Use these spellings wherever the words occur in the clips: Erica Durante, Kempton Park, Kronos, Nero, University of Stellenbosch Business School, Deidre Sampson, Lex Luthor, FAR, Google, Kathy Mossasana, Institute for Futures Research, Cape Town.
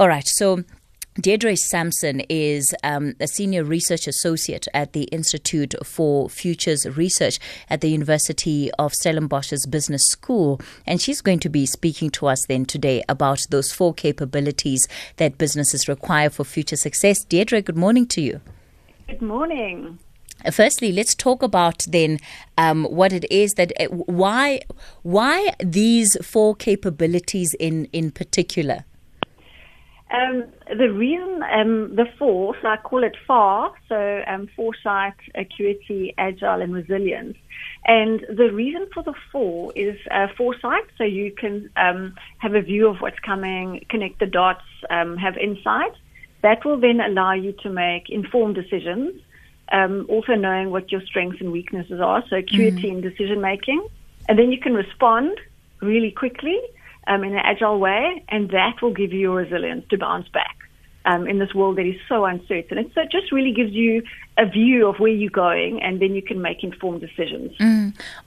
All right, so Deidre Sampson is a senior research associate at the Institute for Futures Research at the University of Stellenbosch's Business School, and she's going to be speaking to us then today about those four capabilities that businesses require for future success. Deidre, good morning to you. Good morning. Firstly, let's talk about then what it is that why these four capabilities in particular. The reason, the four, so I call it FAR, so foresight, acuity, agile, and resilience. And the reason for the four is foresight, so you can have a view of what's coming, connect the dots, have insight. That will then allow you to make informed decisions, also knowing what your strengths and weaknesses are, so acuity in decision-making. And then you can respond really quickly in an agile way, and that will give you resilience to bounce back in this world that is so uncertain. And so it just really gives you a view of where you're going, and then you can make informed decisions.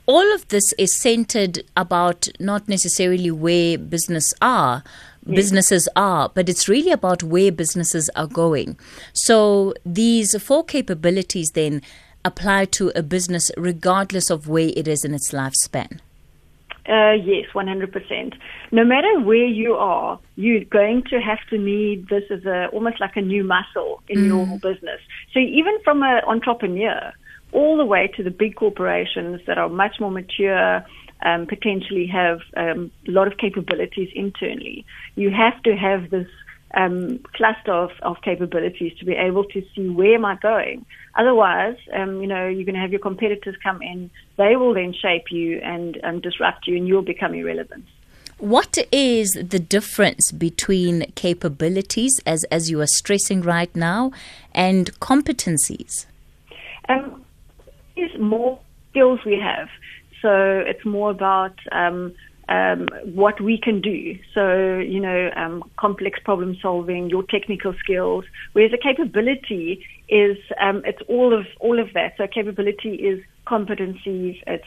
All of this is centered about not necessarily where businesses are, but it's really about where businesses are going. So these four capabilities then apply to a business regardless of where it is in its lifespan. Yes, 100%. No matter where you are, you're going to have to need this as almost like a new muscle in your business. So even from an entrepreneur all the way to the big corporations that are much more mature, potentially have a lot of capabilities internally, you have to have this cluster of capabilities to be able to see where am I going. Otherwise, you're going to have your competitors come in. They will then shape you and disrupt you, and you'll become irrelevant. What is the difference between capabilities, as you are stressing right now, and competencies? It's more skills we have. So it's more about what we can do. So, complex problem solving, your technical skills, whereas a capability is, it's all of that. So capability is competencies, it's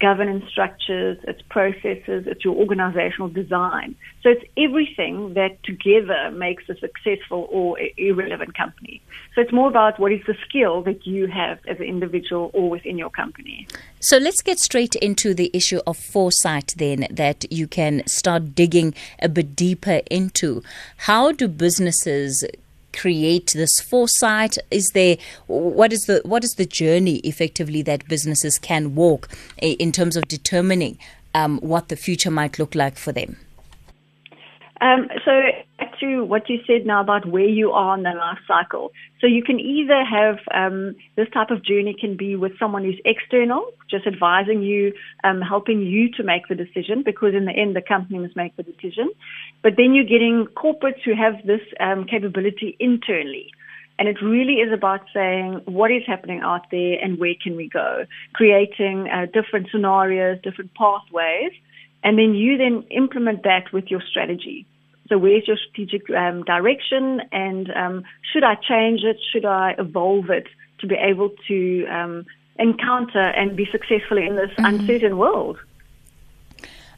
governance structures, it's processes, it's your organizational design. So it's everything that together makes a successful or irrelevant company. So it's more about what is the skill that you have as an individual or within your company. So let's get straight into the issue of foresight then, that you can start digging a bit deeper into. How do businesses create this foresight? What is the journey effectively that businesses can walk in terms of determining what the future might look like for them? So back to what you said now about where you are in the life cycle. So you can either have this type of journey can be with someone who's external, just advising you, helping you to make the decision, because in the end the company must make the decision. But then you're getting corporates who have this capability internally. And it really is about saying what is happening out there and where can we go, creating different scenarios, different pathways. And then you then implement that with your strategy. So where's your strategic direction, and should I change it? Should I evolve it to be able to encounter and be successful in this uncertain world?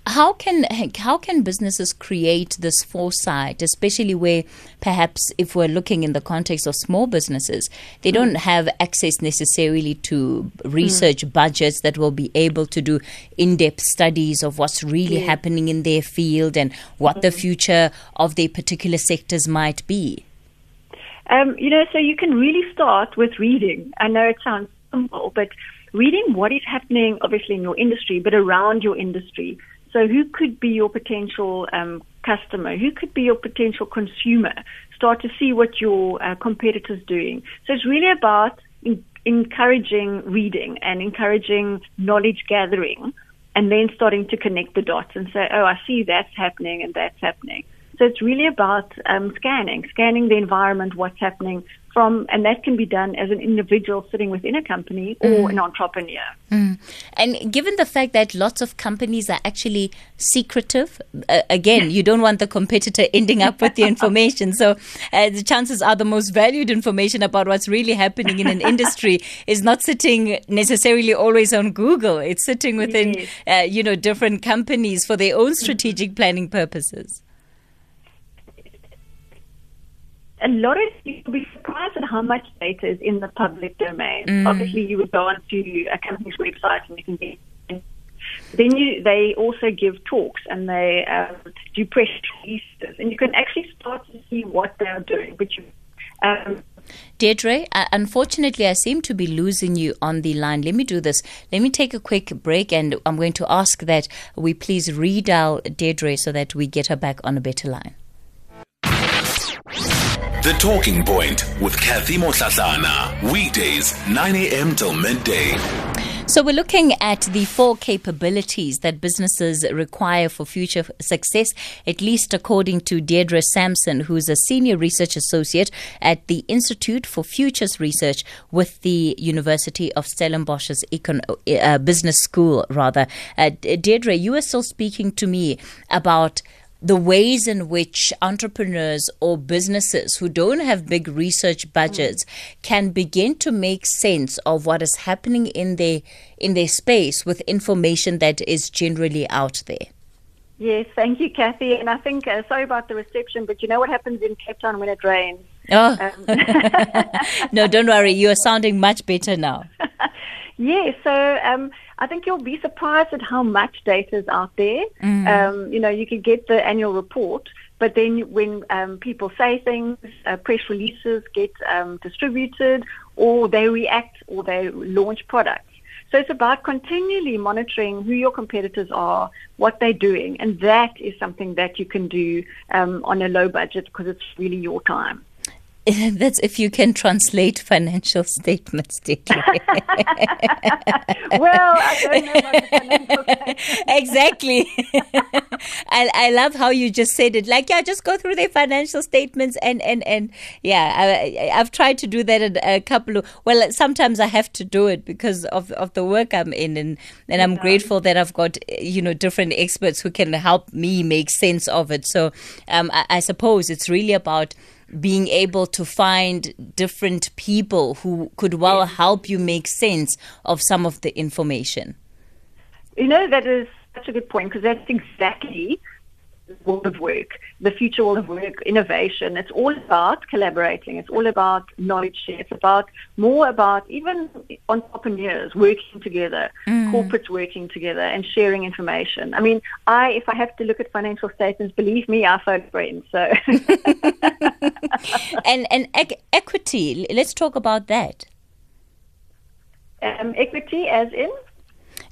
How can businesses create this foresight, especially where perhaps if we're looking in the context of small businesses, they don't have access necessarily to research budgets that will be able to do in-depth studies of what's really happening in their field and what the future of their particular sectors might be? So you can really start with reading. I know it sounds simple, but reading what is happening obviously in your industry, but around your industry. So who could be your potential customer? Who could be your potential consumer? Start to see what your competitors doing. So it's really about encouraging reading and encouraging knowledge gathering, and then starting to connect the dots and say, oh, I see that's happening and that's happening. So it's really about scanning the environment, what's happening from, and that can be done as an individual sitting within a company or an entrepreneur. And given the fact that lots of companies are actually secretive, again, you don't want the competitor ending up with the information. So the chances are the most valued information about what's really happening in an industry is not sitting necessarily always on Google. It's sitting within, different companies for their own strategic planning purposes. a lot of you'll be surprised at how much data is in the public domain. Mm. Obviously, you would go onto a company's website and you can get. Then they also give talks and they do press releases, and you can actually start to see what they are doing. But Deidre, unfortunately, I seem to be losing you on the line. Let me do this. Let me take a quick break, and I'm going to ask that we please redial Deidre so that we get her back on a better line. The Talking Point with Kathy Mossasana, weekdays 9 a.m. till midday. So we're looking at the 4 capabilities that businesses require for future success, at least according to Deidre Sampson, who's a senior research associate at the Institute for Futures Research with the University of Stellenbosch's Business School, rather. Deidre, you were still speaking to me about the ways in which entrepreneurs or businesses who don't have big research budgets can begin to make sense of what is happening in their space with information that is generally out there. Yes, thank you, Kathy. And I think, sorry about the reception, but you know what happens in Cape Town when it rains? Oh, no, don't worry. You are sounding much better now. Yes, so I think you'll be surprised at how much data is out there. Mm. You can get the annual report, but then when people say things, press releases get distributed, or they react, or they launch products. So it's about continually monitoring who your competitors are, what they're doing, and that is something that you can do on a low budget because it's really your time. That's if you can translate financial statements, Deidre. Well, I don't know about the financial statements. Exactly. I love how you just said it. Like, yeah, just go through their financial statements and yeah, I've tried to do that at a couple of, well, sometimes I have to do it because of the work I'm in and I'm grateful that I've got, different experts who can help me make sense of it. So I suppose it's really about being able to find different people who could help you make sense of some of the information. That is such a good point, because that's exactly the world of work, the future world of work, innovation. It's all about collaborating. It's all about knowledge share. It's more about even entrepreneurs working together, corporates working together and sharing information. I mean, if I have to look at financial statements, believe me, I phone friends. So. and equity, let's talk about that. Equity as in?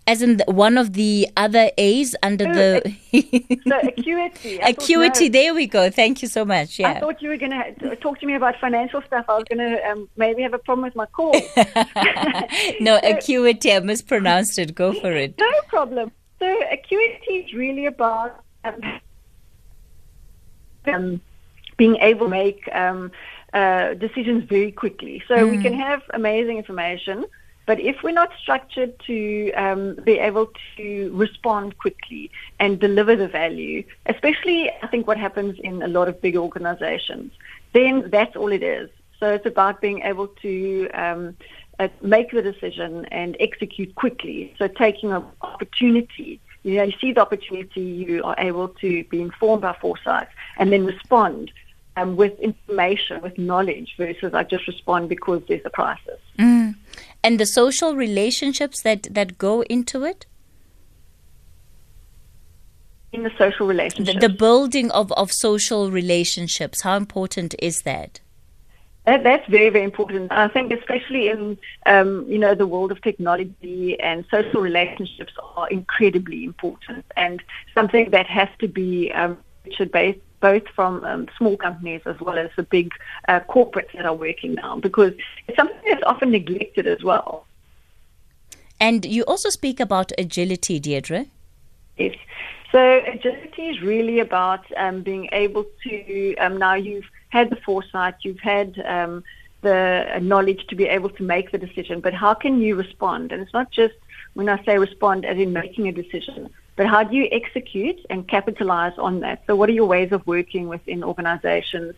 As in one of the other A's under the... So acuity. Acuity, there we go. Thank you so much. Yeah. I thought you were going to talk to me about financial stuff. I was going to maybe have a problem with my call. No, acuity, I mispronounced it. Go for it. No problem. So acuity is really about being able to make decisions very quickly. So we can have amazing information, but if we're not structured to be able to respond quickly and deliver the value, especially I think what happens in a lot of big organizations, then that's all it is. So it's about being able to make the decision and execute quickly. So taking an opportunity, you see the opportunity, you are able to be informed by foresight and then respond with information, with knowledge, versus I just respond because there's a crisis. Mm. And the social relationships that go into it? In the social relationships. The building of social relationships, how important is that? That's very, very important. I think especially in, the world of technology, and social relationships are incredibly important and something that has to be based both from small companies as well as the big corporates that are working now, because it's something that's often neglected as well. And you also speak about agility, Deidre. Yes. So agility is really about being able to, now you've had the foresight, you've had the knowledge to be able to make the decision, but how can you respond? And it's not just, when I say respond, as in making a decision, but how do you execute and capitalize on that? So what are your ways of working within organizations?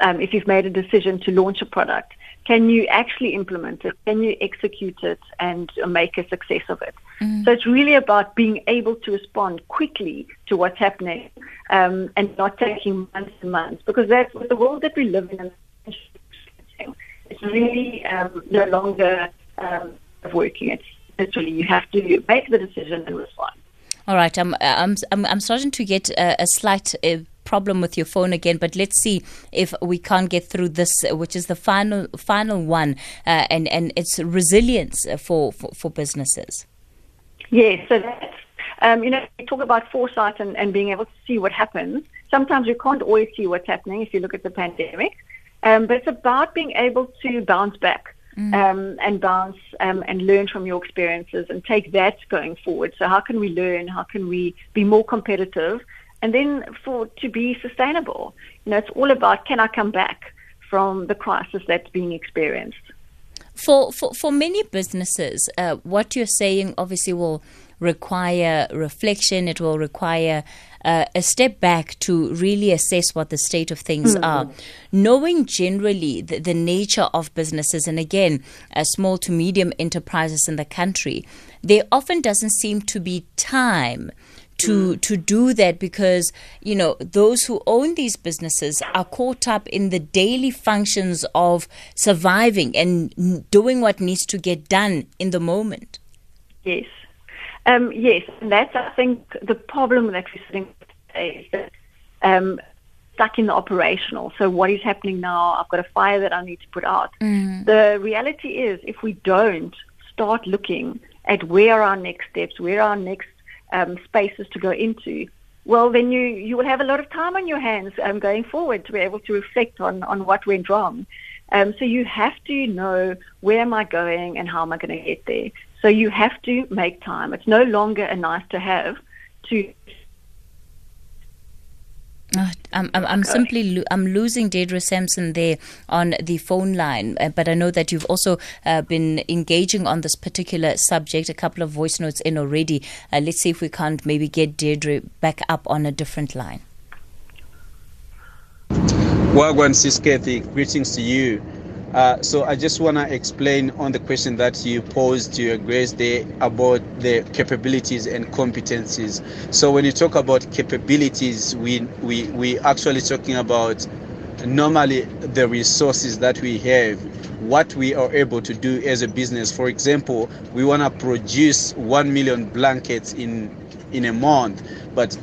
If you've made a decision to launch a product, can you actually implement it? Can you execute it and make a success of it? Mm. So it's really about being able to respond quickly to what's happening and not taking months and months, because that's with the world that we live in really no longer working. It's literally you have to make the decision and respond. All right, I'm starting to get a slight problem with your phone again, but let's see if we can't get through this, which is the final one, and it's resilience for businesses. Yes, so that's we talk about foresight and being able to see what happens. Sometimes you can't always see what's happening if you look at the pandemic, but it's about being able to bounce back. Mm-hmm. And bounce and learn from your experiences and take that going forward. So how can we learn? How can we be more competitive? And then to be sustainable, it's all about, can I come back from the crisis that's being experienced? For many businesses, what you're saying obviously will require reflection. It will require a step back to really assess what the state of things are. Knowing generally the nature of businesses, and again, small to medium enterprises in the country, there often doesn't seem to be time to do that, because those who own these businesses are caught up in the daily functions of surviving and doing what needs to get done in the moment. Yes, and that's, I think, the problem that we're sitting with today, is that stuck in the operational. So what is happening now? I've got a fire that I need to put out. Mm. The reality is, if we don't start looking at where our next steps, where our next spaces to go into, well, then you will have a lot of time on your hands going forward to be able to reflect on what went wrong. So you have to know, where am I going and how am I going to get there? So you have to make time. It's no longer a nice to have. I'm losing Deidre Sampson there on the phone line, but I know that you've also been engaging on this particular subject. A couple of voice notes in already. Let's see if we can't maybe get Deidre back up on a different line. Wagwan Sis Kathy, greetings to you. So I just want to explain on the question that you posed to your Grace there about the capabilities and competencies. So when you talk about capabilities, we actually talking about normally the resources that we have, what we are able to do as a business. For example, we want to produce 1 million blankets in a month, but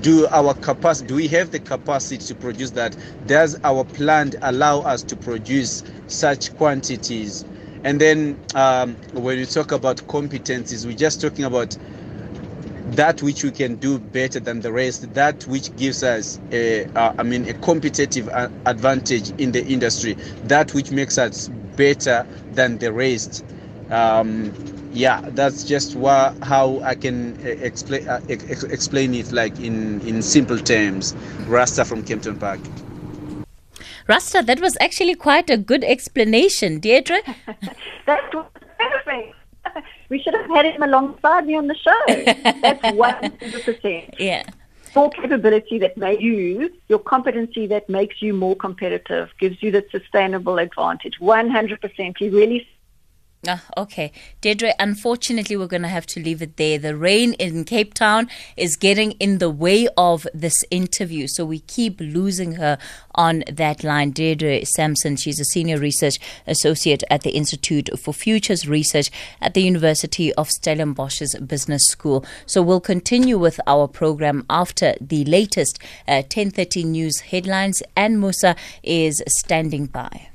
do we have the capacity to produce that? Does our plant allow us to produce such quantities? And then when we talk about competencies, we're just talking about that which we can do better than the rest, that which gives us a competitive advantage in the industry, that which makes us better than the rest. That's just how I can explain it, like in simple terms. Rasta from Kempton Park. Rasta, that was actually quite a good explanation, Deidre. That was perfect. We should have had him alongside me on the show. That's 100%. Yeah. Your capability that makes you, your competency that makes you more competitive, gives you that sustainable advantage. 100%. You really. Okay. Deidre, unfortunately, we're going to have to leave it there. The rain in Cape Town is getting in the way of this interview, so we keep losing her on that line. Deidre Sampson, she's a Senior Research Associate at the Institute for Futures Research at the University of Stellenbosch's Business School. So we'll continue with our program after the latest 10:30 news headlines, and Musa is standing by.